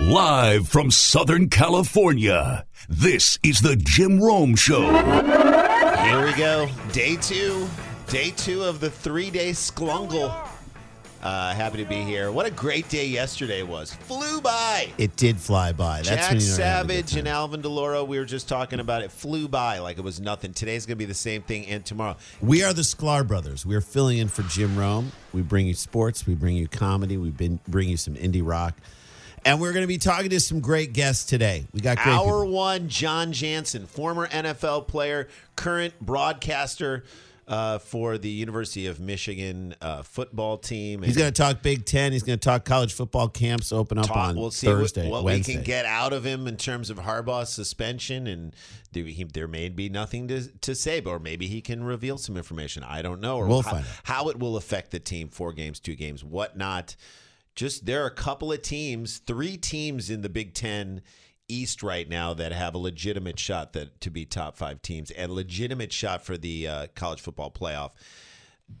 Live from Southern California, this is the Jim Rome Show. Here we go. Day two of the three-day sklungle. Happy to be here. What a great day yesterday was. Flew by. It did fly by. That's Jack Savage and Alvin DeLauro, we were just talking about it. Flew by like it was nothing. Today's going to be the same thing and tomorrow. We are the Sklar Brothers. We are filling in for Jim Rome. We bring you sports. We bring you comedy. We bring you some indie rock. And we're going to be talking to some great guests today. We got great Hour people. One, John Jansen, former NFL player, current broadcaster. For the University of Michigan football team. He's going to talk Big Ten. He's going to talk college football camps open up on Thursday, Wednesday. We can get out of him in terms of Harbaugh's suspension. And there may be nothing to say, or maybe he can reveal some information. I don't know. Or we'll find out how it will affect the team, 4 games, 2 games, whatnot. Just there are a couple of teams, 3 teams in the Big Ten East right now that have a legitimate shot to be top 5 teams and legitimate shot for the college football playoff.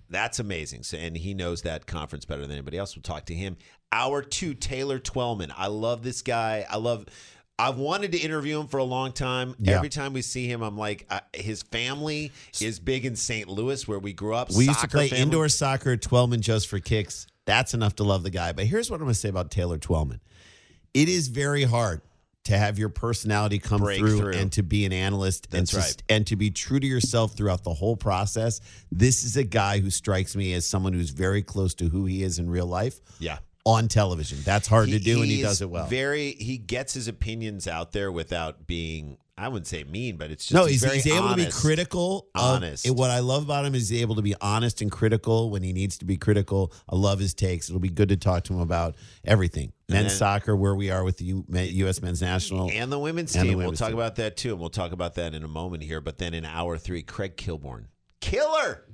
That's amazing. So, and he knows that conference better than anybody else. We'll talk to him. Hour 2, Taylor Twellman. I love this guy. I've wanted to interview him for a long time. Yeah. Every time we see him, I'm like, his family is big in St. Louis where we grew up. We used to play indoor soccer at Twellman just for kicks. That's enough to love the guy. But here's what I'm going to say about Taylor Twellman. It is very hard to have your personality come through and to be an analyst and to be true to yourself throughout the whole process. This is a guy who strikes me as someone who's very close to who he is in real life. Yeah. On television. That's hard to do, and he does it well. He gets his opinions out there without being, I wouldn't say mean, but it's just he's able honest, to be critical. Honest. And what I love about him is he's able to be honest and critical when he needs to be critical. I love his takes. It'll be good to talk to him about everything. Men's soccer, where we are with the U.S. Men's National. And the women's team. We'll talk about that, too. And we'll talk about that in a moment here. But then in hour 3, Craig Kilborn. Killer!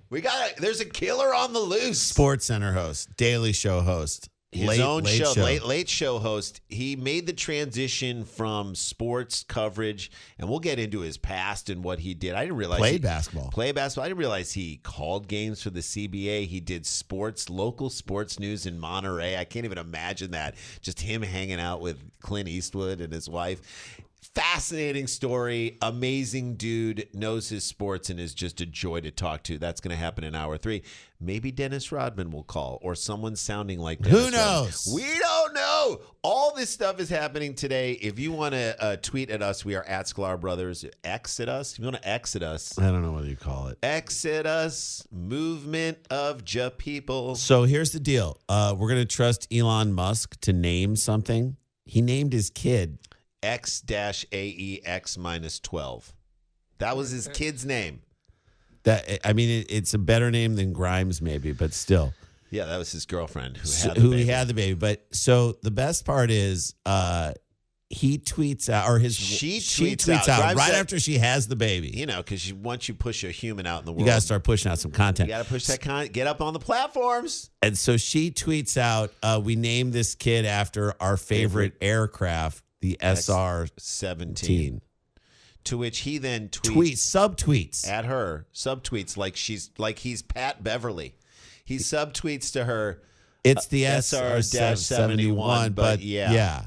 There's a killer on the loose. Sports Center host. Daily Show host. Late Show host. He made the transition from sports coverage, and we'll get into his past and what he did. I didn't realize he played basketball. I didn't realize he called games for the CBA. He did local sports news in Monterey. I can't even imagine that. Just him hanging out with Clint Eastwood and his wife. Fascinating story. Amazing dude. Knows his sports and is just a joy to talk to. That's going to happen in hour 3. Maybe Dennis Rodman will call or someone sounding like Dennis. Who knows? Rodman. We don't know. All this stuff is happening today. If you want to tweet at us, we are at Sklar Brothers. Exit us. If you want to exit us. I don't know what you call it. Exit us. Movement of Ja people. So here's the deal. We're going to trust Elon Musk to name something. He named his kid X-AEX-12. That was his kid's name. It's a better name than Grimes, maybe, but still. Yeah, that was his girlfriend who had the baby. But so the best part is he tweets out, or she tweets out right after she has the baby. You know, because once you push a human out in the world, you got to start pushing out some content. You got to push that content. Get up on the platforms. And so she tweets out, we named this kid after our favorite aircraft, the SR-71, to which he then subtweets at her, subtweets like he's Pat Beverly. He subtweets to her, it's the SR-71, but yeah.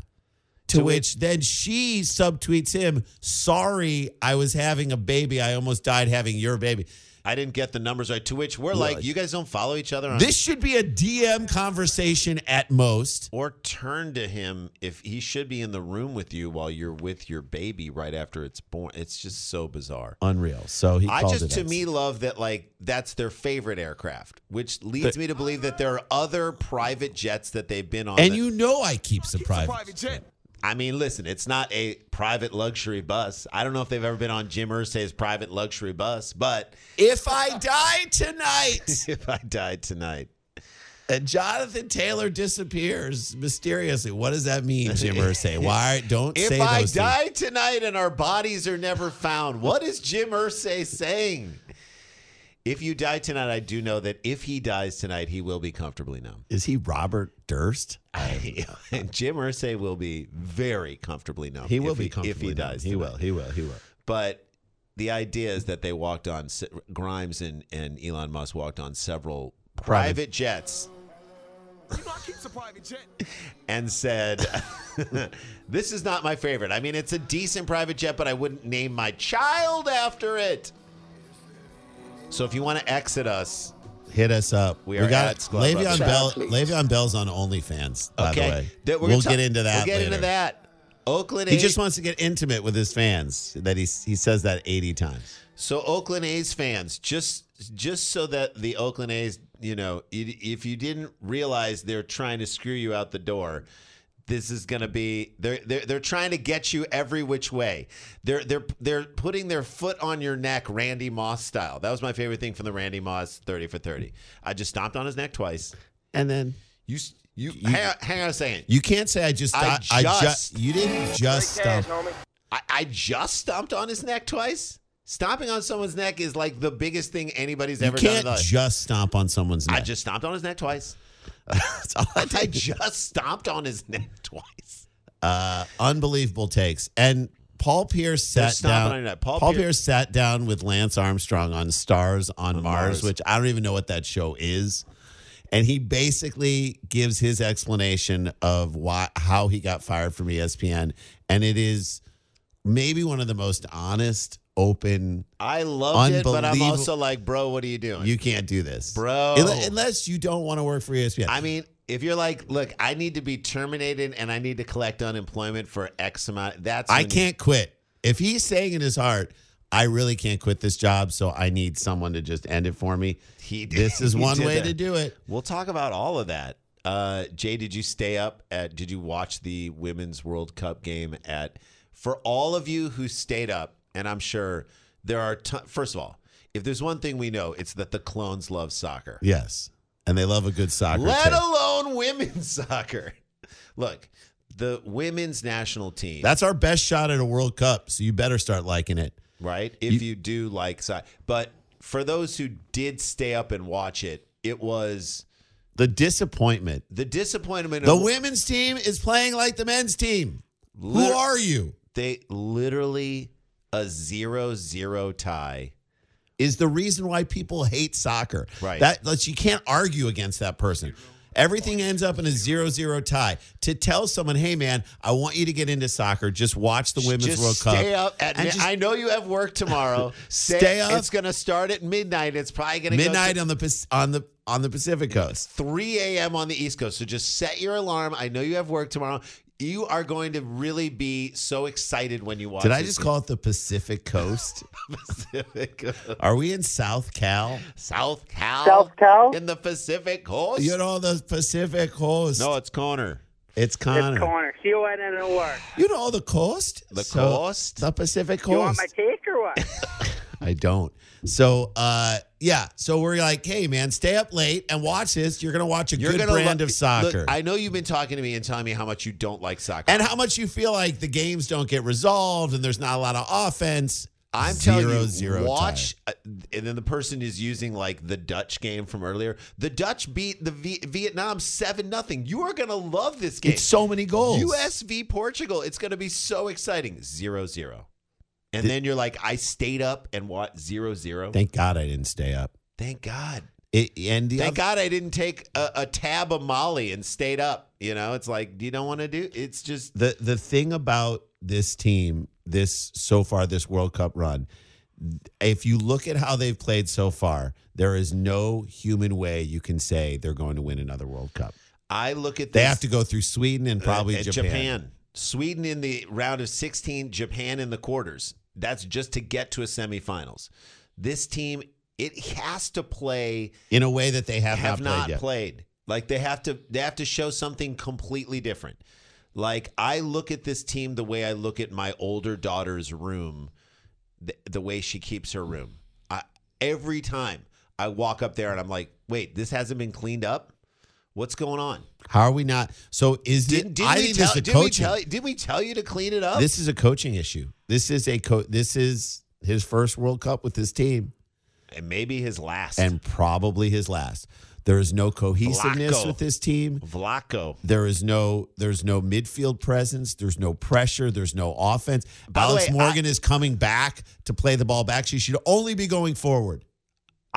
To which then she subtweets him, sorry, I was having a baby. I almost died having your baby. I didn't get the numbers right. To which we're like, you guys don't follow each other. This should be a DM conversation at most. Or turn to him if he should be in the room with you while you're with your baby right after it's born. It's just so bizarre. Unreal. So he called it. To me, love that that's their favorite aircraft, which leads me to believe that there are other private jets that they've been on. And I keep the private jet. I mean, listen, it's not a private luxury bus. I don't know if they've ever been on Jim Irsay's private luxury bus, but if I die tonight, and Jonathan Taylor disappears mysteriously, what does that mean, Jim Irsay? Why don't say those things? If I die tonight and our bodies are never found, what is Jim Irsay saying? If you die tonight, I do know that if he dies tonight, he will be comfortably numb. Is he Robert Durst? Jim Irsay will be very comfortably numb. He will be comfortably numb. If he dies tonight. He will. But the idea is that they walked on, Grimes and Elon Musk walked on several private jets. and said, this is not my favorite. I mean, it's a decent private jet, but I wouldn't name my child after it. So if you want to exit us, hit us up. We got Le'Veon Bell. Le'Veon Bell's on OnlyFans, by the way. We'll get into that later. We'll get into that. Oakland A's, he just wants to get intimate with his fans. That he says that 80 times. So Oakland A's fans, just so that the Oakland A's, you know, if you didn't realize they're trying to screw you out the door, this is going to be they're trying to get you every which way. They're putting their foot on your neck, Randy Moss style. That was my favorite thing from the Randy Moss 30 for 30. I just stomped on his neck twice, and then hang on a second. You can't say you didn't just stomp. I just stomped on his neck twice. Stomping on someone's neck is like the biggest thing anybody's ever done. You can't just stomp on someone's neck. I just stomped on his neck twice. That's all I just stomped on his neck twice. Unbelievable takes. And Paul Pierce sat down. Paul Pierce sat down with Lance Armstrong on Stars on Mars, which I don't even know what that show is. And he basically gives his explanation of how he got fired from ESPN. And it is maybe one of the most honest, open. I loved it, but I'm also like, bro, what are you doing? You can't do this. Bro. Unless you don't want to work for ESPN. I mean, if you're like, look, I need to be terminated and I need to collect unemployment for X amount. I can't quit. If he's saying in his heart, I really can't quit this job, so I need someone to just end it for me. This is one way to do it. We'll talk about all of that. Jay, did you stay up? Did you watch the Women's World Cup game? For all of you who stayed up, and I'm sure there are. First of all, if there's one thing we know, it's that the clones love soccer. Yes, and they love a good soccer. Let alone women's soccer. Look, the women's national team. That's our best shot at a World Cup, so you better start liking it. Right, if you do like soccer. But for those who did stay up and watch it, it was the disappointment. The disappointment. The women's team is playing like the men's team. Who are you? They literally a 0-0 tie is the reason why people hate soccer. Right, you can't argue against that person. Everything ends up in a 0-0 tie. To tell someone, hey, man, I want you to get into soccer. Just watch the Women's World Cup. Stay up. I know you have work tomorrow. Stay up. It's going to start at midnight. It's probably going to go midnight on the Pacific Coast. 3 a.m. on the East Coast. So just set your alarm. I know you have work tomorrow. You are going to really be so excited when you watch it. Did I just call it the Pacific Coast? Pacific Coast. Are we in South Cal? South Cal? South Cal? In the Pacific Coast? You know the Pacific Coast. No, it's Connor. It's Connor. It's Connor. C-O-N-N-O-R. You know the coast? The coast? The Pacific Coast. You want my take or what? I don't. So, yeah. So we're like, hey, man, stay up late and watch this. You're going to watch a good brand of soccer. Look, I know you've been talking to me and telling me how much you don't like soccer. And how much you feel like the games don't get resolved and there's not a lot of offense. I'm telling you, watch. And then the person is using, like, the Dutch game from earlier. The Dutch beat the Vietnam 7-0. You are going to love this game. It's so many goals. US v Portugal. It's going to be so exciting. 0-0. And then you're like, I stayed up and watched 0-0. Thank God I didn't stay up. Thank God. Thank God I didn't take a tab of Molly and stayed up. You know, it's like, you don't want to do. It's just the thing about this team, this World Cup run. If you look at how they've played so far, there is no human way you can say they're going to win another World Cup. I look at this. They have to go through Sweden and probably Japan. Sweden in the round of 16, Japan in the quarters. That's just to get to a semifinals. This team, it has to play in a way that they have not played. Like they have to show something completely different. Like I look at this team the way I look at my older daughter's room, the way she keeps her room. Every time I walk up there and I'm like, wait, this hasn't been cleaned up? What's going on? How are we not? So is it? Did we tell you to clean it up? This is a coaching issue. This is his first World Cup with his team, and maybe his last, and probably his last. There is no cohesiveness with this team. There's no midfield presence. There's no pressure. There's no offense. Alex Morgan is coming back to play the ball back. She should only be going forward.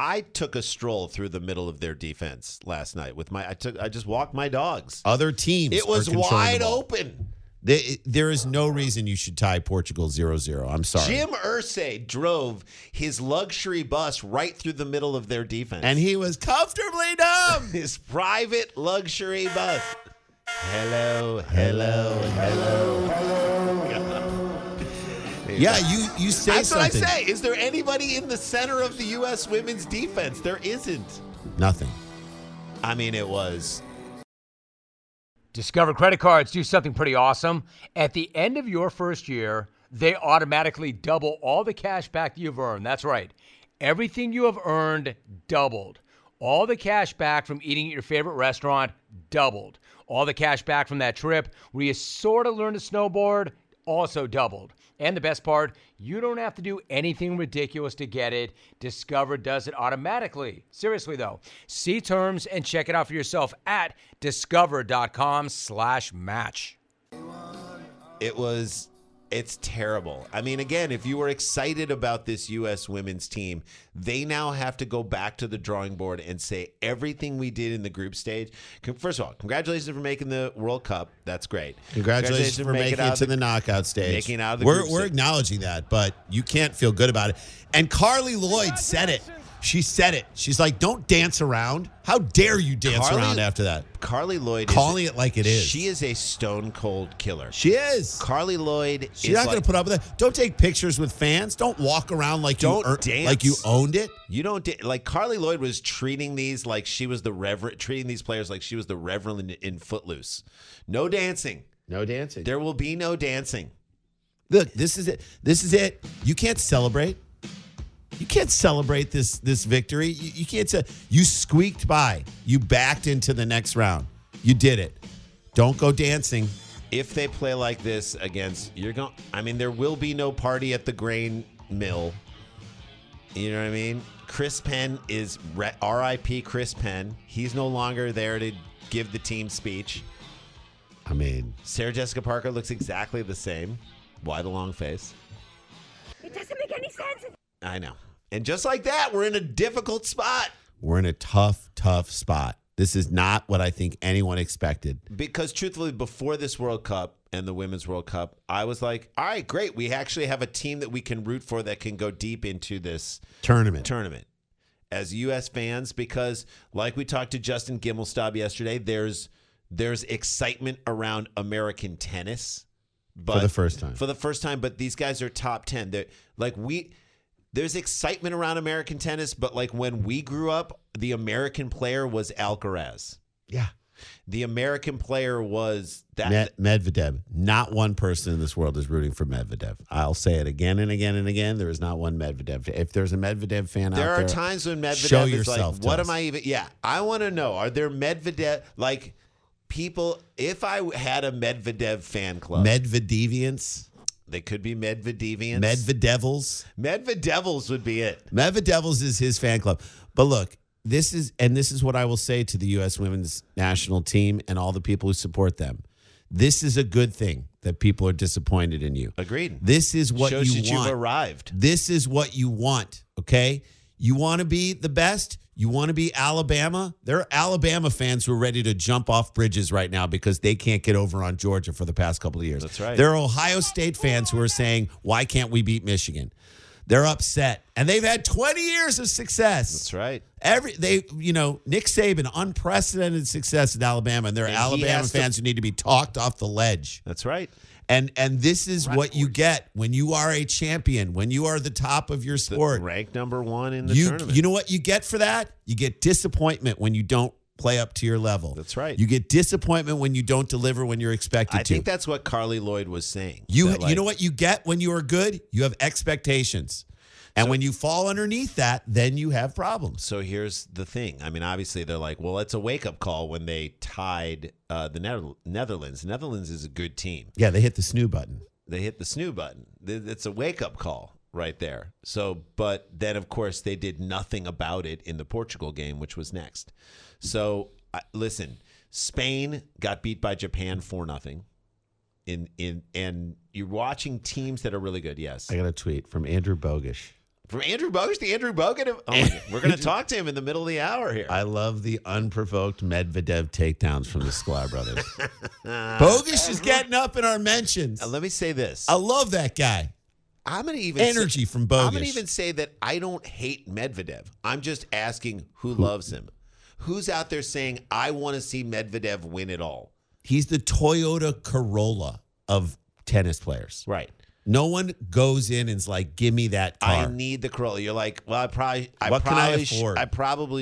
I took a stroll through the middle of their defense last night with my. I just walked my dogs. Other teams. It was wide open. There is no reason you should tie Portugal 0-0. I'm sorry. Jim Irsay drove his luxury bus right through the middle of their defense, and he was comfortably numb. His private luxury bus. Hello, hello, hello, hello. Yeah, you say that's something. That's what I say. Is there anybody in the center of the U.S. women's defense? There isn't. Nothing. I mean, it was. Discover credit cards do something pretty awesome. At the end of your first year, they automatically double all the cash back you've earned. That's right. Everything you have earned doubled. All the cash back from eating at your favorite restaurant doubled. All the cash back from that trip where you sort of learned to snowboard also doubled. And the best part, you don't have to do anything ridiculous to get it. Discover does it automatically. Seriously, though. See terms and check it out for yourself at discover.com/match. It's terrible. I mean, again, if you were excited about this U.S. women's team, they now have to go back to the drawing board and say everything we did in the group stage. First of all, congratulations for making the World Cup. That's great. Congratulations for making it to the knockout stage. Making out of the group stage. We're acknowledging that, but you can't feel good about it. And Carly Lloyd said it. She said it. She's like, don't dance around. How dare you dance around after that? Carly Lloyd. Calling it like it is. She is a stone cold killer. She is. Carly Lloyd. She's not going to put up with that. Don't take pictures with fans. Don't walk around like you owned it. You don't like Carly Lloyd was treating these like she was the reverend, treating these players like she was the reverend in Footloose. No dancing. No dancing. There will be no dancing. Look, this is it. This is it. You can't celebrate. You can't celebrate this victory. You can't say you squeaked by. You backed into the next round. You did it. Don't go dancing. If they play like this against I mean, there will be no party at the grain mill. You know what I mean? Chris Penn is R.I.P. Chris Penn. He's no longer there to give the team speech. I mean, Sarah Jessica Parker looks exactly the same. Why the long face? It doesn't make any sense. I know. And just like that, we're in a difficult spot. We're in a tough, tough spot. This is not what I think anyone expected. Because truthfully, before this World Cup and the Women's World Cup, I was like, all right, great. We actually have a team that we can root for that can go deep into this tournament as U.S. fans. Because like we talked to Justin Gimelstab yesterday, there's excitement around American tennis. But for the first time. For the first time. But these guys are top 10. They're, like we... There's excitement around American tennis, but like when we grew up, the American player was Alcaraz. Yeah. The American player was that. Medvedev. Not one person in this world is rooting for Medvedev. I'll say it again and again and again. There is not one Medvedev. If there's a Medvedev fan out there. There are times when Medvedev is like, what am I even? Yeah. I want to know. Are there Medvedev? Like people, if I had a Medvedev fan club. Medvedevians. They could be Medvedevians. Medvedevils. Medvedevils would be it. Medvedevils is his fan club. But look, this is what I will say to the U.S. Women's National Team and all the people who support them. This is a good thing that people are disappointed in you. Agreed. This is what you want. You've arrived. This is what you want, okay? You want to be the best? You want to be Alabama? There are Alabama fans who are ready to jump off bridges right now because they can't get over on Georgia for the past couple of years. That's right. There are Ohio State fans who are saying, why can't we beat Michigan? They're upset. And they've had 20 years of success. That's right. Nick Saban, unprecedented success in Alabama, and there are Alabama fans who need to be talked off the ledge. That's right. And this is what you get when you are a champion, when you are the top of your sport. Ranked number one in the tournament. You know what you get for that? You get disappointment when you don't play up to your level. That's right. You get disappointment when you don't deliver when you're expected to. I think that's what Carly Lloyd was saying. You know what you get when you are good? You have expectations. And when you fall underneath that, then you have problems. So here's the thing. I mean, obviously, they're like, well, it's a wake-up call when they tied the Netherlands. Netherlands is a good team. Yeah, they hit the snooze button. It's a wake-up call right there. So, but then, of course, they did nothing about it in the Portugal game, which was next. So, listen, Spain got beat by Japan 4-0. And you're watching teams that are really good, yes. I got a tweet from Andrew Bogut. From Andrew Bogut to Andrew Bogut. We're going to talk to him in the middle of the hour here. I love the unprovoked Medvedev takedowns from the Sklar Brothers. Bogus is getting up in our mentions. Let me say this. I love that guy. I'm going to even energy say, from Bogus. I'm going to even say that I don't hate Medvedev. I'm just asking who loves him. Who's out there saying, I want to see Medvedev win it all? He's the Toyota Corolla of tennis players. Right. No one goes in and is like, give me that car. I need the Corolla. You're like, well, I probably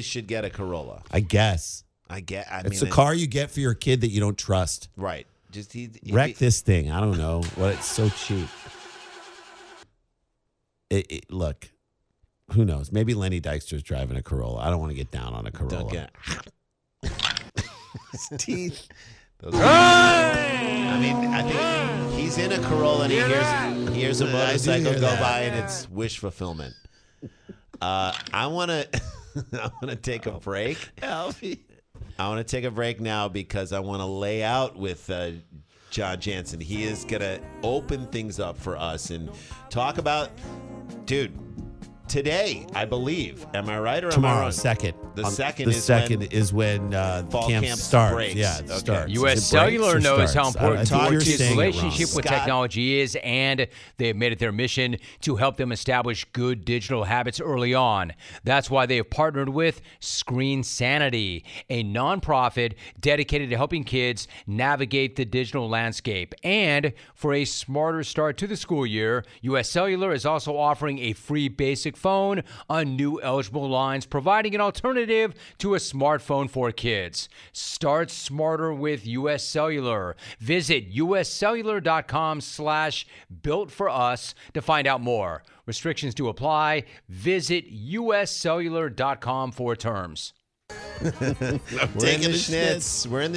should get a Corolla. I guess. I mean, it's a car you get for your kid that you don't trust. Right. Just wreck this thing. I don't know. Well, it's so cheap. Look, who knows? Maybe Lenny Dykstra's driving a Corolla. I don't want to get down on a Corolla. His teeth. I mean, I think he's in a Corolla and he hears a motorcycle go by, and it's wish fulfillment. I want to take a break. I want to take a break now because I want to lay out with John Jansen. He is gonna open things up for us and talk about, dude. Today, I believe. Am I right or tomorrow? Am I 2nd. The second is when fall camp starts. Breaks. Yeah, it starts. U.S. Cellular knows how important Georgia's relationship with technology is, and they have made it their mission to help them establish good digital habits early on. That's why they have partnered with Screen Sanity, a nonprofit dedicated to helping kids navigate the digital landscape. And for a smarter start to the school year, U.S. Cellular is also offering a free basic phone on new eligible lines, providing an alternative to a smartphone for kids. Start smarter with U.S. Cellular. Visit uscellular.com/builtforus to find out more. Restrictions do apply. Visit uscellular.com for terms. We're in the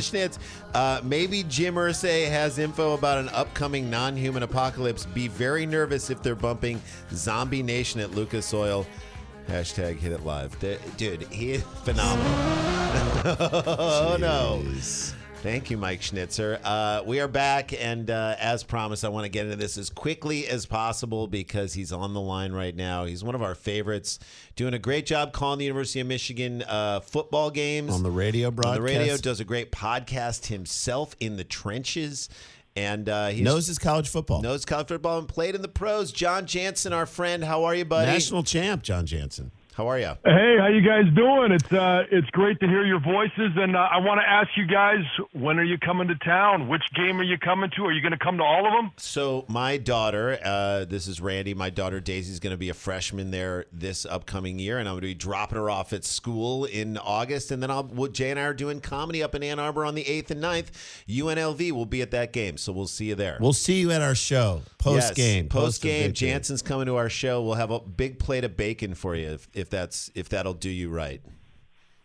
schnitz. Maybe Jim Irsay has info about an upcoming non-human apocalypse. Be very nervous if they're bumping Zombie Nation at Lucas Oil. # hit it live. Dude, he is phenomenal. Oh, no. Thank you, Mike Schnitzer. We are back, and as promised, I want to get into this as quickly as possible because he's on the line right now. He's one of our favorites, doing a great job calling the University of Michigan football games. On the radio broadcast. On the radio, does a great podcast himself, In the Trenches. And he knows his college football. Knows college football and played in the pros. John Jansen, our friend. How are you, buddy? National champ, John Jansen. How are you? Hey, how you guys doing? It's great to hear your voices, and I want to ask you guys, when are you coming to town? Which game are you coming to? Are you going to come to all of them? So my daughter, this is Randy, my daughter Daisy is going to be a freshman there this upcoming year, and I'm going to be dropping her off at school in August, and then Jay and I are doing comedy up in Ann Arbor on the 8th and 9th. UNLV will be at that game, so we'll see you there. We'll see you at our show, post-game. Yes, post-game, Jansen's coming to our show. We'll have a big plate of bacon for you if that'll do you right.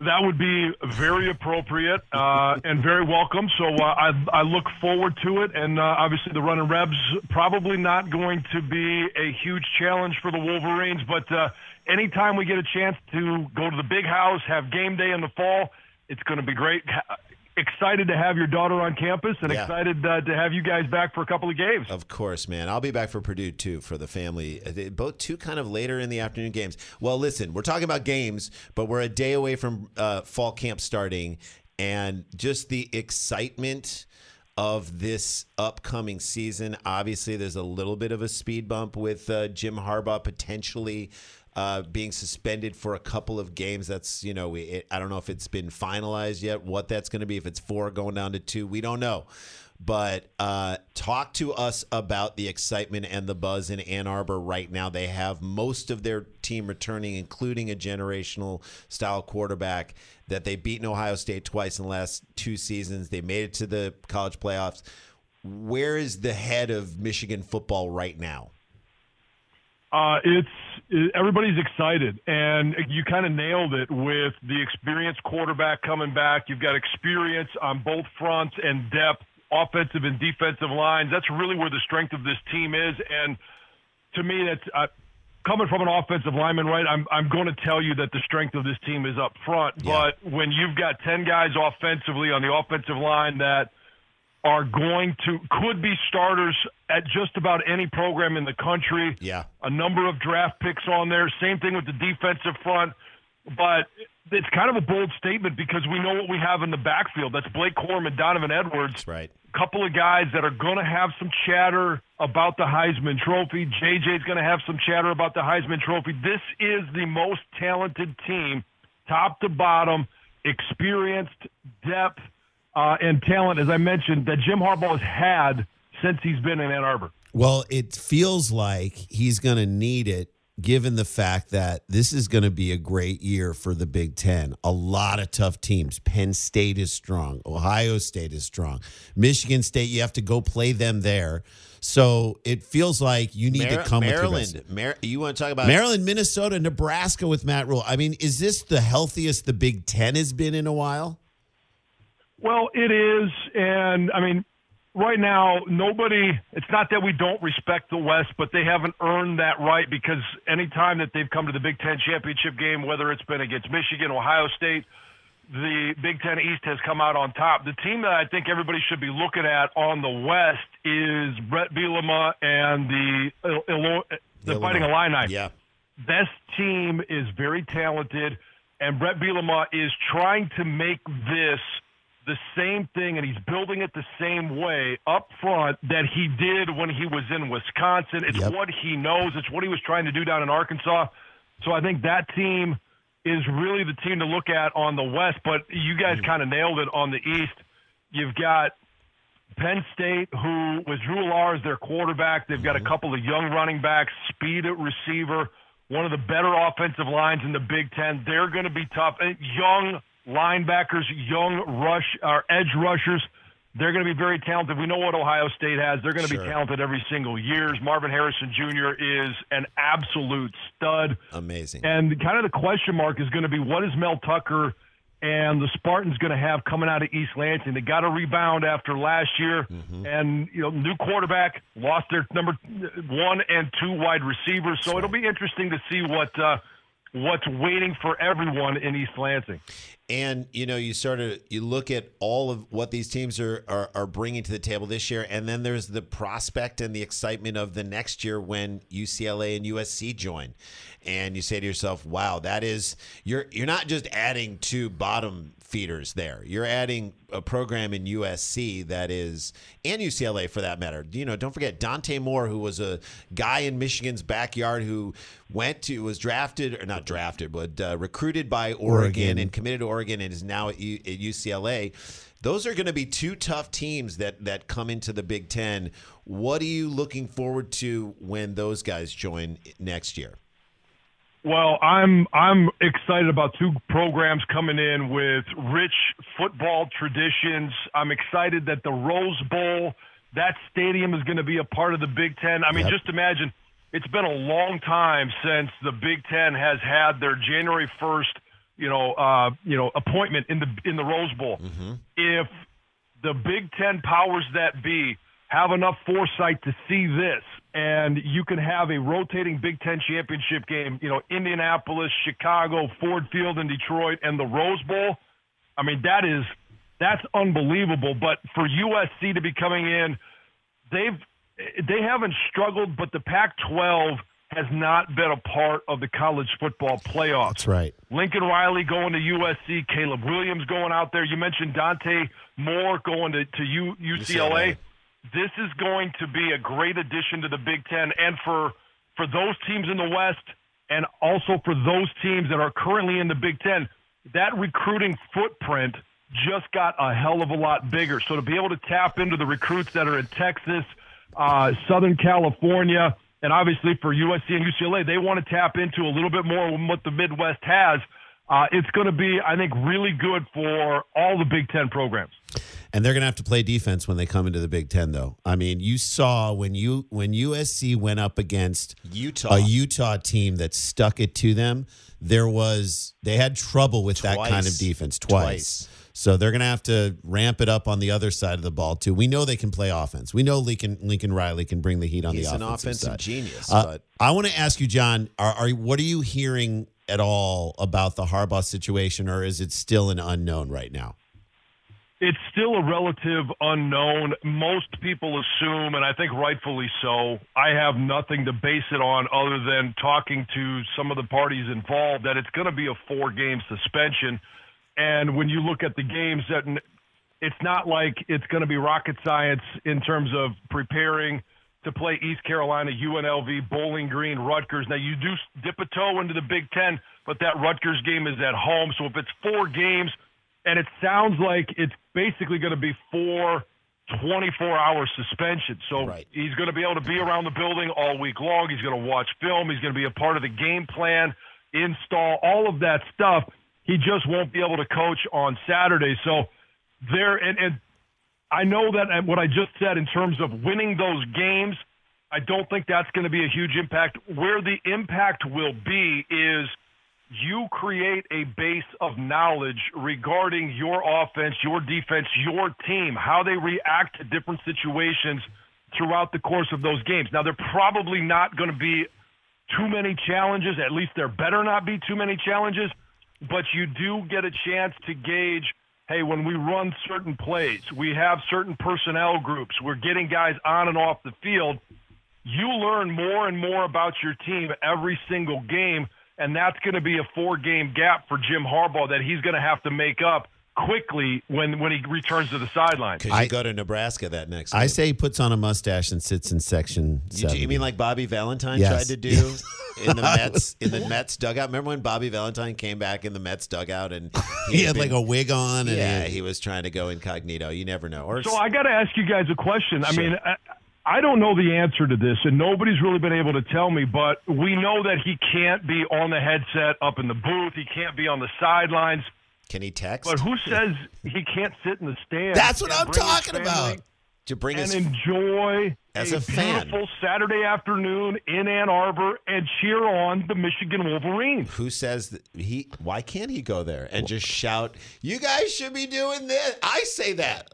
That would be very appropriate and very welcome. So I look forward to it. And obviously the Runnin' Rebs probably not going to be a huge challenge for the Wolverines. But anytime we get a chance to go to the big house, have game day in the fall, it's going to be great. Excited to have your daughter on campus and excited to have you guys back for a couple of games. Of course, man. I'll be back for Purdue, too, for the family. Both two kind of later in the afternoon games. Well, listen, we're talking about games, but we're a day away from fall camp starting. And just the excitement of this upcoming season. Obviously, there's a little bit of a speed bump with Jim Harbaugh potentially being suspended for a couple of games. That's, you know, I don't know if it's been finalized yet, what that's going to be, if it's 4 going down to 2. We don't know. But talk to us about the excitement and the buzz in Ann Arbor right now. They have most of their team returning, including a generational-style quarterback that they beat in Ohio State twice in the last 2 seasons. They made it to the college playoffs. Where is the head of Michigan football right now? Everybody's excited, and you kind of nailed it with the experienced quarterback coming back. You've got experience on both fronts and depth, offensive and defensive lines. That's really where the strength of this team is. And to me, that's coming from an offensive lineman, right? I'm going to tell you that the strength of this team is up front. Yeah. But when you've got 10 guys offensively on the offensive line that are going to could be starters at just about any program in the country. Yeah. A number of draft picks on there. Same thing with the defensive front. But it's kind of a bold statement because we know what we have in the backfield. That's Blake Corum and Donovan Edwards. That's right. A couple of guys that are going to have some chatter about the Heisman Trophy. JJ's going to have some chatter about the Heisman Trophy. This is the most talented team, top to bottom, experienced, depth, and talent, as I mentioned, that Jim Harbaugh has had since he's been in Ann Arbor. Well, it feels like he's going to need it, given the fact that this is going to be a great year for the Big Ten. A lot of tough teams. Penn State is strong. Ohio State is strong. Michigan State, you have to go play them there. So it feels like you need to come Maryland, with your best. You want to talk about Maryland, Minnesota, Nebraska with Matt Rhule. I mean, is this the healthiest the Big Ten has been in a while? Well, it is. And, I mean, right now, nobody – it's not that we don't respect the West, but they haven't earned that right because any time that they've come to the Big Ten championship game, whether it's been against Michigan, Ohio State, the Big Ten East has come out on top. The team that I think everybody should be looking at on the West is Brett Bielema and the Fighting Illini. Yeah. This team is very talented, and Brett Bielema is trying to make this – the same thing, and he's building it the same way up front that he did when he was in Wisconsin. It's what he knows. It's what he was trying to do down in Arkansas. So I think that team is really the team to look at on the West, but you guys kind of nailed it on the East. You've got Penn State, who with Drew Alar as their quarterback. They've got a couple of young running backs, speed at receiver, one of the better offensive lines in the Big Ten. They're going to be tough. Young linebackers, young rush, or edge rushers, they're going to be very talented. We know what Ohio State has. They're going to be talented every single year. Marvin Harrison Jr. is an absolute stud. Amazing. And kind of the question mark is going to be what is Mel Tucker and the Spartans going to have coming out of East Lansing? They got a rebound after last year. And, you know, new quarterback, lost their number one and two wide receivers. So it'll be interesting to see what's waiting for everyone in East Lansing. And, you know, you look at all of what these teams are bringing to the table this year, and then there's the prospect and the excitement of the next year when UCLA and USC join. And you say to yourself, wow, that is – you're not just adding two bottom feeders there. You're adding a program in USC that is – and UCLA for that matter. You know, don't forget Dante Moore, who was a guy in Michigan's backyard who was drafted – or not drafted, but recruited by Oregon and committed to Oregon and is now at UCLA. Those are going to be two tough teams that come into the Big Ten. What are you looking forward to when those guys join next year? Well, I'm excited about two programs coming in with rich football traditions. I'm excited that the Rose Bowl, that stadium is going to be a part of the Big Ten. I mean, just imagine, it's been a long time since the Big Ten has had their January 1st appointment in the Rose Bowl. If the Big Ten powers that be have enough foresight to see this, and you can have a rotating Big Ten championship game, you know, Indianapolis, Chicago, Ford Field in Detroit, and the Rose Bowl, I mean, that's unbelievable. But for USC to be coming in, they haven't struggled, but the Pac-12 has not been a part of the college football playoffs. That's right. Lincoln Riley going to USC, Caleb Williams going out there. You mentioned Dante Moore going to UCLA. This is going to be a great addition to the Big Ten, and for those teams in the West and also for those teams that are currently in the Big Ten, that recruiting footprint just got a hell of a lot bigger. So to be able to tap into the recruits that are in Texas, Southern California, and obviously for USC and UCLA, they want to tap into a little bit more than what the Midwest has. It's going to be, I think, really good for all the Big Ten programs. And they're going to have to play defense when they come into the Big Ten, though. I mean, you saw when USC went up against a Utah team that stuck it to them, they had trouble with that kind of defense twice. So they're going to have to ramp it up on the other side of the ball, too. We know they can play offense. We know Lincoln Riley can bring the heat on the offensive side. He's an offensive genius. But I want to ask you, John, what are you hearing at all about the Harbaugh situation, or is it still an unknown right now? It's still a relative unknown. Most people assume, and I think rightfully so, I have nothing to base it on other than talking to some of the parties involved, that it's going to be a 4-game suspension. And when you look at the games, that it's not like it's going to be rocket science in terms of preparing to play East Carolina, UNLV, Bowling Green, Rutgers. Now, you do dip a toe into the Big Ten, but that Rutgers game is at home. So if it's 4 games, and it sounds like it's basically going to be 4 24-hour suspensions. So right. He's going to be able to be around the building all week long. He's going to watch film. He's going to be a part of the game plan, install, all of that stuff. He just won't be able to coach on Saturday. So there, and I know that what I just said in terms of winning those games, I don't think that's going to be a huge impact. Where the impact will be is you create a base of knowledge regarding your offense, your defense, your team, how they react to different situations throughout the course of those games. Now, they're probably not going to be too many challenges. At least there better not be too many challenges. But you do get a chance to gauge, hey, when we run certain plays, we have certain personnel groups, we're getting guys on and off the field. You learn more and more about your team every single game. And that's going to be a 4-game gap for Jim Harbaugh that he's going to have to make up quickly when he returns to the sideline. Because you go to Nebraska that next week. I say he puts on a mustache and sits in Section 7. You mean like Bobby Valentine tried to do in the Mets dugout? Remember when Bobby Valentine came back in the Mets dugout and he had like a wig on? And yeah, he was trying to go incognito. You never know. Or, so I got to ask you guys a question. Sure. I mean, I don't know the answer to this, and nobody's really been able to tell me, but we know that he can't be on the headset up in the booth. He can't be on the sidelines. Can he text? But who says he can't sit in the stands? That's what I'm talking about. To bring and enjoy as a beautiful fan. Saturday afternoon in Ann Arbor and cheer on the Michigan Wolverines. Who says that he? Why can't he go there and just shout, you guys should be doing this? I say that.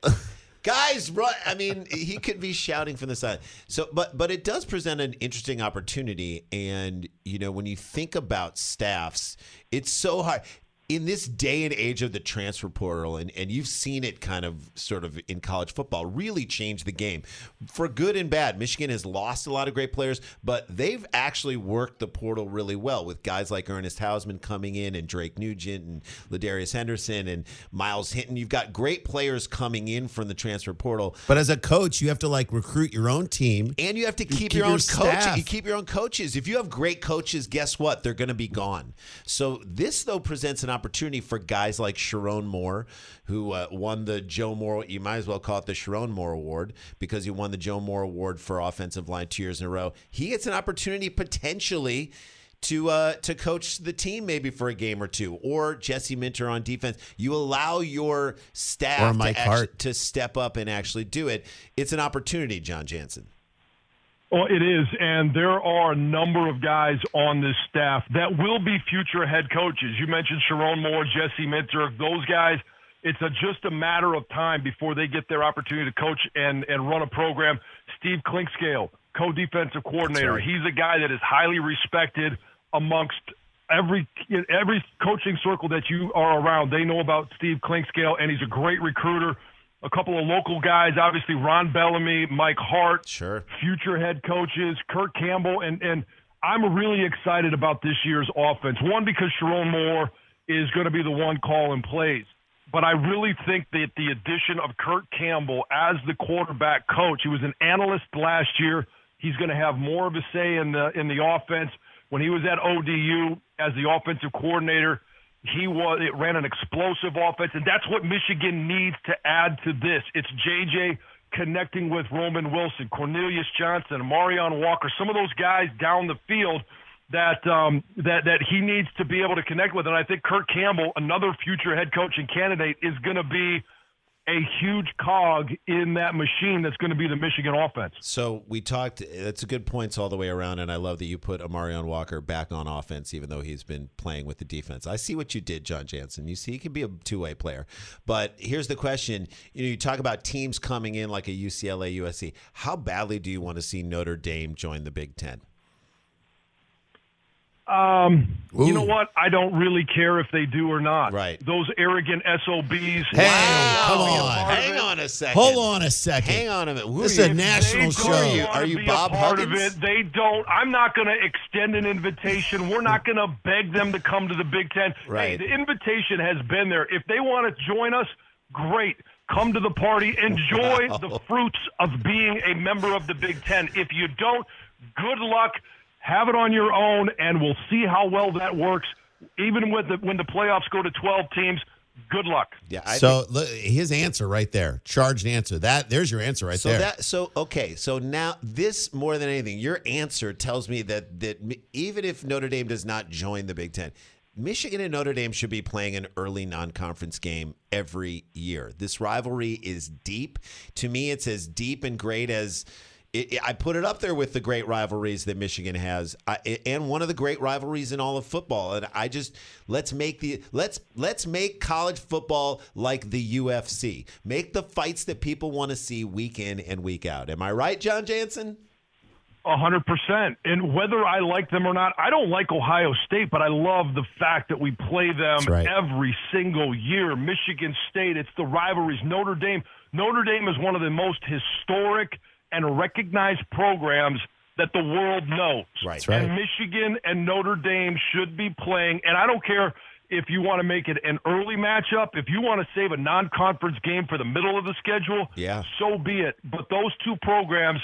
Guys, run. I mean, he could be shouting from the side. So, but it does present an interesting opportunity. And, you know, when you think about staffs, it's so hard. In this day and age of the transfer portal, and you've seen it kind of sort of in college football really change the game for good and bad. Michigan has lost a lot of great players, but they've actually worked the portal really well with guys like Ernest Hausman coming in and Drake Nugent and Ladarius Henderson and Miles Hinton. You've got great players coming in from the transfer portal. But as a coach, you have to like recruit your own team. And you have to keep your own coach. You keep your own coaches. If you have great coaches, guess what? They're going to be gone. So this, though, presents an opportunity for guys like Sharon Moore, who won the Joe Moore, you might as well call it the Sharon Moore Award, because he won the Joe Moore Award for offensive line 2 years in a row. He gets an opportunity potentially to coach the team maybe for a game or two, or Jesse Minter on defense. You allow your staff to step up and actually do it. It's an opportunity, John Jansen. Oh, it is, and there are a number of guys on this staff that will be future head coaches. You mentioned Sharon Moore, Jesse Minter, those guys. It's just a matter of time before they get their opportunity to coach and run a program. Steve Klinkscale, co-defensive coordinator. Right. He's a guy that is highly respected amongst every coaching circle that you are around. They know about Steve Klinkscale, and he's a great recruiter. A couple of local guys, obviously Ron Bellamy, Mike Hart, sure, future head coaches, Kirk Campbell. And I'm really excited about this year's offense. One, because Sharon Moore is going to be the one calling plays. But I really think that the addition of Kirk Campbell as the quarterback coach, he was an analyst last year. He's going to have more of a say in the offense. When he was at ODU as the offensive coordinator, it ran an explosive offense, and that's what Michigan needs to add to this. It's J.J. connecting with Roman Wilson, Cornelius Johnson, Marion Walker, some of those guys down the field that he needs to be able to connect with. And I think Kirk Campbell, another future head coaching candidate, is going to be a huge cog in that machine that's going to be the Michigan offense. So we talked, that's a good points all the way around, and I love that you put Amarion Walker back on offense, even though he's been playing with the defense. I see what you did, John Jansen. You see, he can be a two-way player. But here's the question. You talk about teams coming in like a UCLA, USC. How badly do you want to see Notre Dame join the Big Ten? You know what? I don't really care if they do or not. Right. Those arrogant SOBs. Hey, come on. Hang on a second. This is a national show. Are you Bob Huggins? They don't. I'm not going to extend an invitation. We're not going to beg them to come to the Big Ten. Right. Hey, the invitation has been there. If they want to join us, great. Come to the party. Enjoy the fruits of being a member of the Big Ten. If you don't, good luck. Have it on your own, and we'll see how well that works. Even with when the playoffs go to 12 teams, good luck. Yeah. Look, his answer right there, charged answer. There's your answer right there. So now this, more than anything, your answer tells me that even if Notre Dame does not join the Big Ten, Michigan and Notre Dame should be playing an early non-conference game every year. This rivalry is deep. To me, it's as deep and great as... I put it up there with the great rivalries that Michigan has, and one of the great rivalries in all of football. And I just let's make college football like the UFC. Make the fights that people want to see week in and week out. Am I right, John Jansen? 100%. And whether I like them or not, I don't like Ohio State, but I love the fact that we play them every single year. Michigan State, it's the rivalries. Notre Dame is one of the most historic and recognize programs that the world knows. Right. And Michigan and Notre Dame should be playing. And I don't care if you want to make it an early matchup. If you want to save a non-conference game for the middle of the schedule, so be it. But those two programs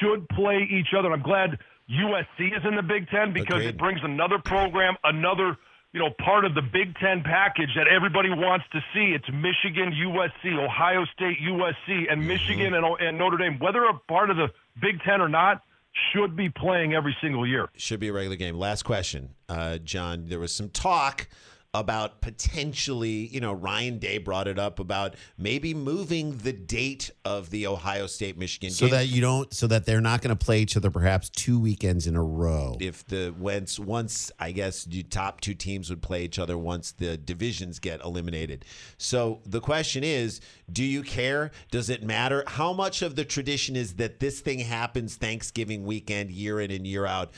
should play each other. I'm glad USC is in the Big Ten because it brings another program, part of the Big Ten package that everybody wants to see. It's Michigan, USC, Ohio State, USC, and Michigan and Notre Dame, whether a part of the Big Ten or not, should be playing every single year. Should be a regular game. Last question, John. There was some talk about potentially, Ryan Day brought it up about maybe moving the date of the Ohio State-Michigan game. So that they're not going to play each other perhaps two weekends in a row. If the top two teams would play each other once the divisions get eliminated. So the question is, do you care? Does it matter? How much of the tradition is that this thing happens Thanksgiving weekend, year in and year out?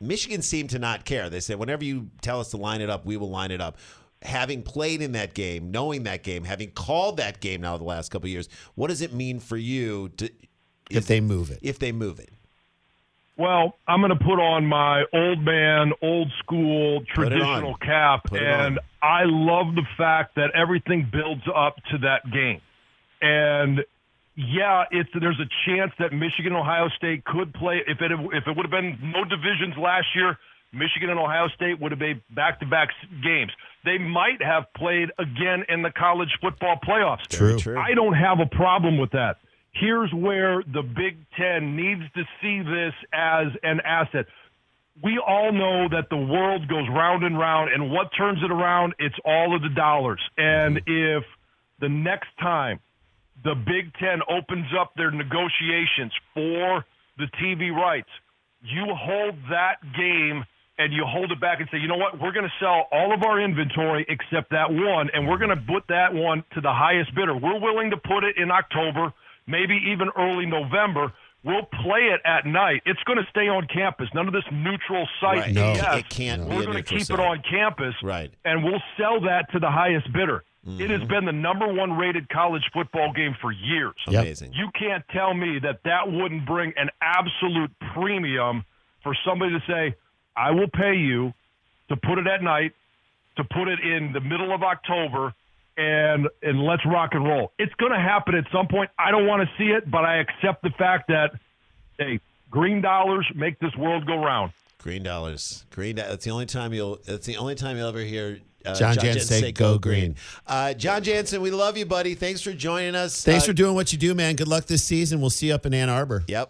Michigan seemed to not care. They said, whenever you tell us to line it up, we will line it up. Having played in that game, knowing that game, having called that game now the last couple of years, what does it mean for you if they move it? If they move it. Well, I'm going to put on my old man, old school, traditional cap, and I love the fact that everything builds up to that game. And there's a chance that Michigan and Ohio State could play. If it would have been no divisions last year, Michigan and Ohio State would have been back-to-back games. They might have played again in the college football playoffs. True. I don't have a problem with that. Here's where the Big Ten needs to see this as an asset. We all know that the world goes round and round, and what turns it around? It's all of the dollars. And if the next time the Big Ten opens up their negotiations for the TV rights, you hold that game and you hold it back and say, you know what, we're going to sell all of our inventory except that one, and we're going to put that one to the highest bidder. We're willing to put it in October, maybe even early November. We'll play it at night. It's going to stay on campus. None of this neutral site. Right. No, it can't. We're going to keep it on campus, and we'll sell that to the highest bidder. Mm-hmm. It has been the number one rated college football game for years. Amazing. You can't tell me that wouldn't bring an absolute premium for somebody to say, I will pay you to put it at night, to put it in the middle of October, and let's rock and roll. It's going to happen at some point. I don't want to see it, but I accept the fact that, hey, green dollars make this world go round. Green dollars. That's the only time you'll ever hear John Jansen say go green. John Jansen, we love you, buddy. Thanks for joining us. Thanks for doing what you do, man. Good luck this season. We'll see you up in Ann Arbor. Yep.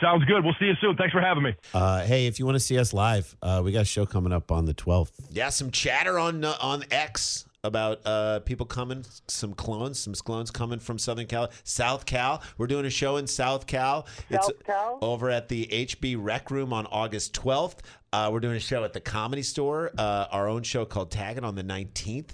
Sounds good. We'll see you soon. Thanks for having me. Hey, if you want to see us live, we got a show coming up on the 12th. Yeah, some chatter on X about people coming, some clones coming from Southern Cal, South Cal. We're doing a show in South Cal. It's over at the HB Rec Room on August 12th. We're doing a show at the Comedy Store, our own show called Tag It on the 19th.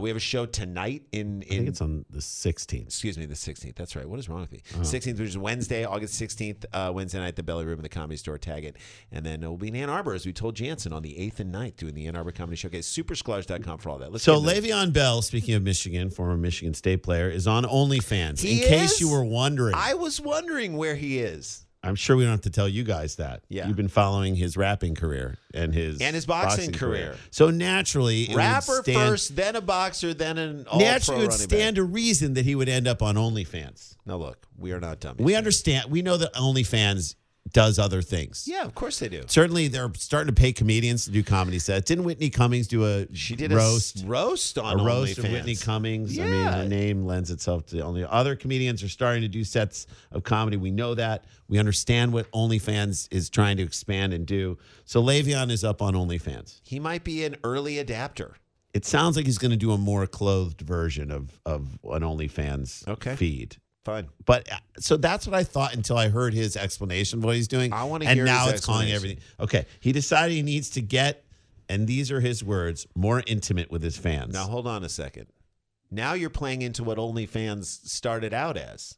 We have a show tonight in I think it's on the 16th. Excuse me, the 16th. That's right. What is wrong with me? 16th, which is Wednesday, August 16th, Wednesday night, the Belly Room at the Comedy Store, Tag It. And then we'll be in Ann Arbor, as we told Jansen, on the 8th and 9th, doing the Ann Arbor Comedy Showcase. Supersklarz.com for all that. So Le'Veon Bell, speaking of Michigan, former Michigan State player, is on OnlyFans. In case you were wondering. I was wondering where he is. I'm sure we don't have to tell you guys that. Yeah. You've been following his rapping career and his boxing career. So naturally, rapper first, then a boxer, then an all-pro running back. Naturally, it would stand to reason that he would end up on OnlyFans. Now, look, we are not dummies. We understand. We know that OnlyFans does other things. Yeah, of course they do. Certainly, they're starting to pay comedians to do comedy sets. Didn't Whitney Cummings do a roast on OnlyFans? A roast of Whitney Cummings. Yeah. I mean, her name lends itself to only other comedians are starting to do sets of comedy. We know that. We understand what OnlyFans is trying to expand and do. So Le'Veon is up on OnlyFans. He might be an early adapter. It sounds like he's going to do a more clothed version of an OnlyFans feed. Fine. But so that's what I thought until I heard his explanation of what he's doing. I want to hear his explanation. And now it's calling everything. Okay. He decided he needs to get, and these are his words, more intimate with his fans. Now, hold on a second. Now you're playing into what OnlyFans started out as.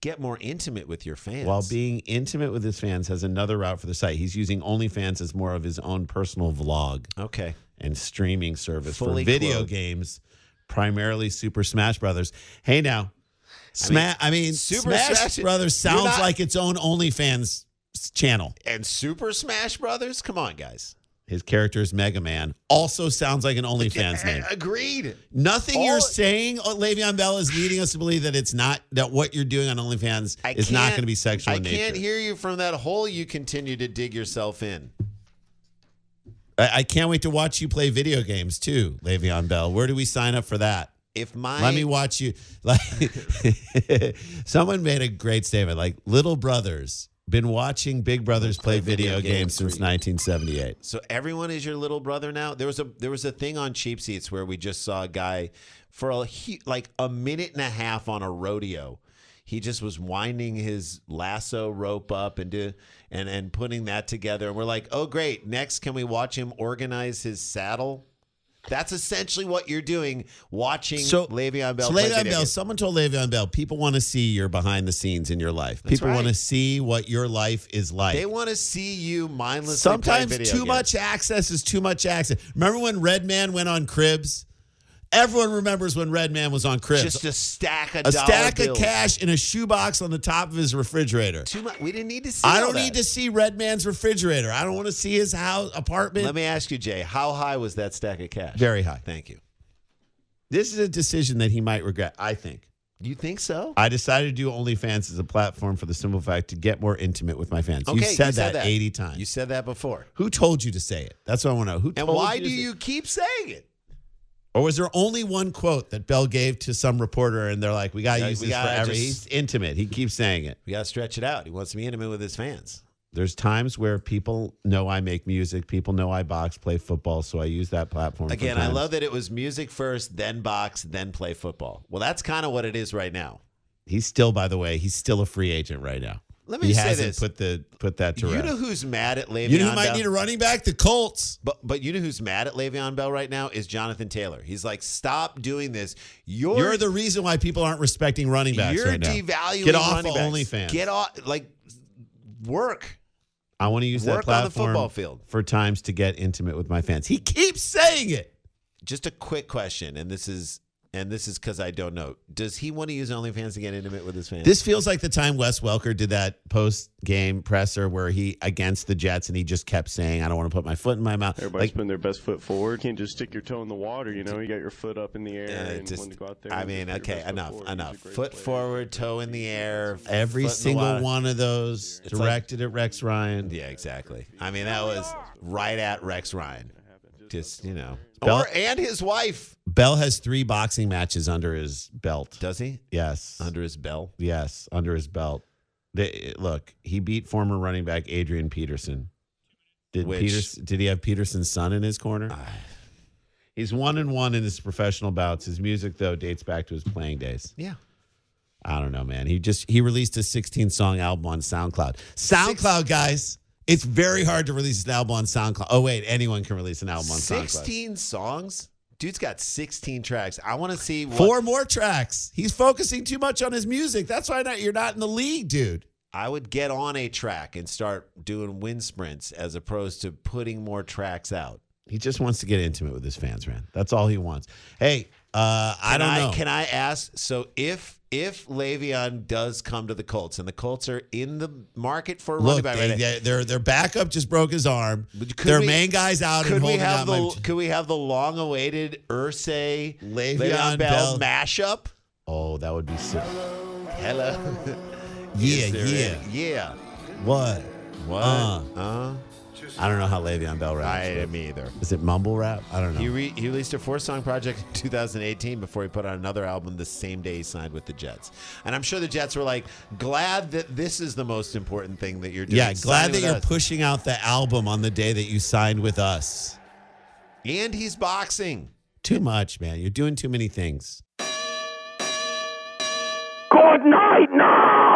Get more intimate with your fans. While being intimate with his fans has another route for the site. He's using OnlyFans as more of his own personal vlog. Okay. And streaming service for video games, primarily Super Smash Brothers. Hey, now. Smash Brothers sounds like its own OnlyFans channel. And Super Smash Brothers? Come on, guys. His character is Mega Man. Also sounds like an OnlyFans name. Agreed. You're saying, Le'Veon Bell, is leading us to believe that it's not, that what you're doing on OnlyFans is not going to be sexual in nature. I can't hear you from that hole you continue to dig yourself in. I can't wait to watch you play video games, too, Le'Veon Bell. Where do we sign up for that? Let me watch you. Like, someone made a great statement. Like, little brothers, been watching big brothers play video games since 1978. So everyone is your little brother now. There was a thing on Cheap Seats where we just saw a guy for a minute and a half on a rodeo. He just was winding his lasso rope up and putting that together. And we're like, oh great! Next, can we watch him organize his saddle? That's essentially what you're doing, watching Le'Veon Bell. So Le'Veon Bell, someone told Le'Veon Bell, people want to see your behind the scenes in your life. That's people want to see what your life is like. They want to see you mindlessly Sometimes too much access is too much access. Remember when Redman went on Cribs? Everyone remembers when Redman was on Cribs. Just a stack of dollar bills. Cash in a shoebox on the top of his refrigerator. Too much. We didn't need to see that. I don't need to see Redman's refrigerator. I don't want to see his house, apartment. Let me ask you, Jay, how high was that stack of cash? Very high. Thank you. This is a decision that he might regret, I think. You think so? I decided to do OnlyFans as a platform for the simple fact to get more intimate with my fans. Okay, you said that 80 times. You said that before. Who told you to say it? That's what I want to know. Why do you keep saying it? Or was there only one quote that Bell gave to some reporter and they're like, we got to use this for everything? He's intimate. He keeps saying it. We got to stretch it out. He wants to be intimate with his fans. There's times where people know I make music. People know I box, play football. So I use that platform. Again, I love that it was music first, then box, then play football. Well, that's kind of what it is right now. He's still, by the way, he's still a free agent right now. Let me say this. He hasn't put that to rest. You know who's mad at Le'Veon Bell? You know who might need a running back? The Colts. But you know who's mad at Le'Veon Bell right now is Jonathan Taylor. He's like, stop doing this. You're the reason why people aren't respecting running backs right now. You're devaluing running backs. Get off of OnlyFans. Get off. Like, work. I want to use that platform on the football field for times to get intimate with my fans. He keeps saying it. Just a quick question, and this is... And this is because I don't know. Does he want to use OnlyFans to get intimate with his fans? This feels like the time Wes Welker did that post-game presser where he, against the Jets, and he just kept saying, I don't want to put my foot in my mouth. Everybody's putting their best foot forward. You can't just stick your toe in the water, you know? You got your foot up in the air and just, to go out there. I mean, okay, enough. Foot forward, toe in the air. Every single one of those directed at Rex Ryan. Yeah, exactly. I mean, that was right at Rex Ryan. Just, you know. Bell, and his wife. Bell has 3 boxing matches under his belt. Does he? Yes. Under his belt? Yes, under his belt. Look, he beat former running back Adrian Peterson. Did he have Peterson's son in his corner? He's 1-1 in his professional bouts. His music, though, dates back to his playing days. Yeah. I don't know, man. He released his 16-song album on SoundCloud. SoundCloud, guys. It's very hard to release an album on SoundCloud. Oh, wait. Anyone can release an album on SoundCloud. 16 songs? Dude's got 16 tracks. I want to see what... 4 more tracks. He's focusing too much on his music. That's why you're not in the league, dude. I would get on a track and start doing wind sprints as opposed to putting more tracks out. He just wants to get intimate with his fans, man. That's all he wants. Hey, I don't know. Can I ask? So if Le'Veon does come to the Colts and the Colts are in the market for a running back, their backup just broke his arm. Their main guy's out. Could we have the long-awaited Irsay Le'Veon Bell mashup? Oh, that would be sick. Hello. Yeah. What? I don't know how Le'Veon Bell raps. I am either. Is it mumble rap? I don't know. He released a 4-song project in 2018 before he put out another album the same day he signed with the Jets. And I'm sure the Jets were like, glad that this is the most important thing that you're doing. Yeah, glad that you're pushing out the album on the day that you signed with us. And he's boxing. Too much, man. You're doing too many things. Good night now.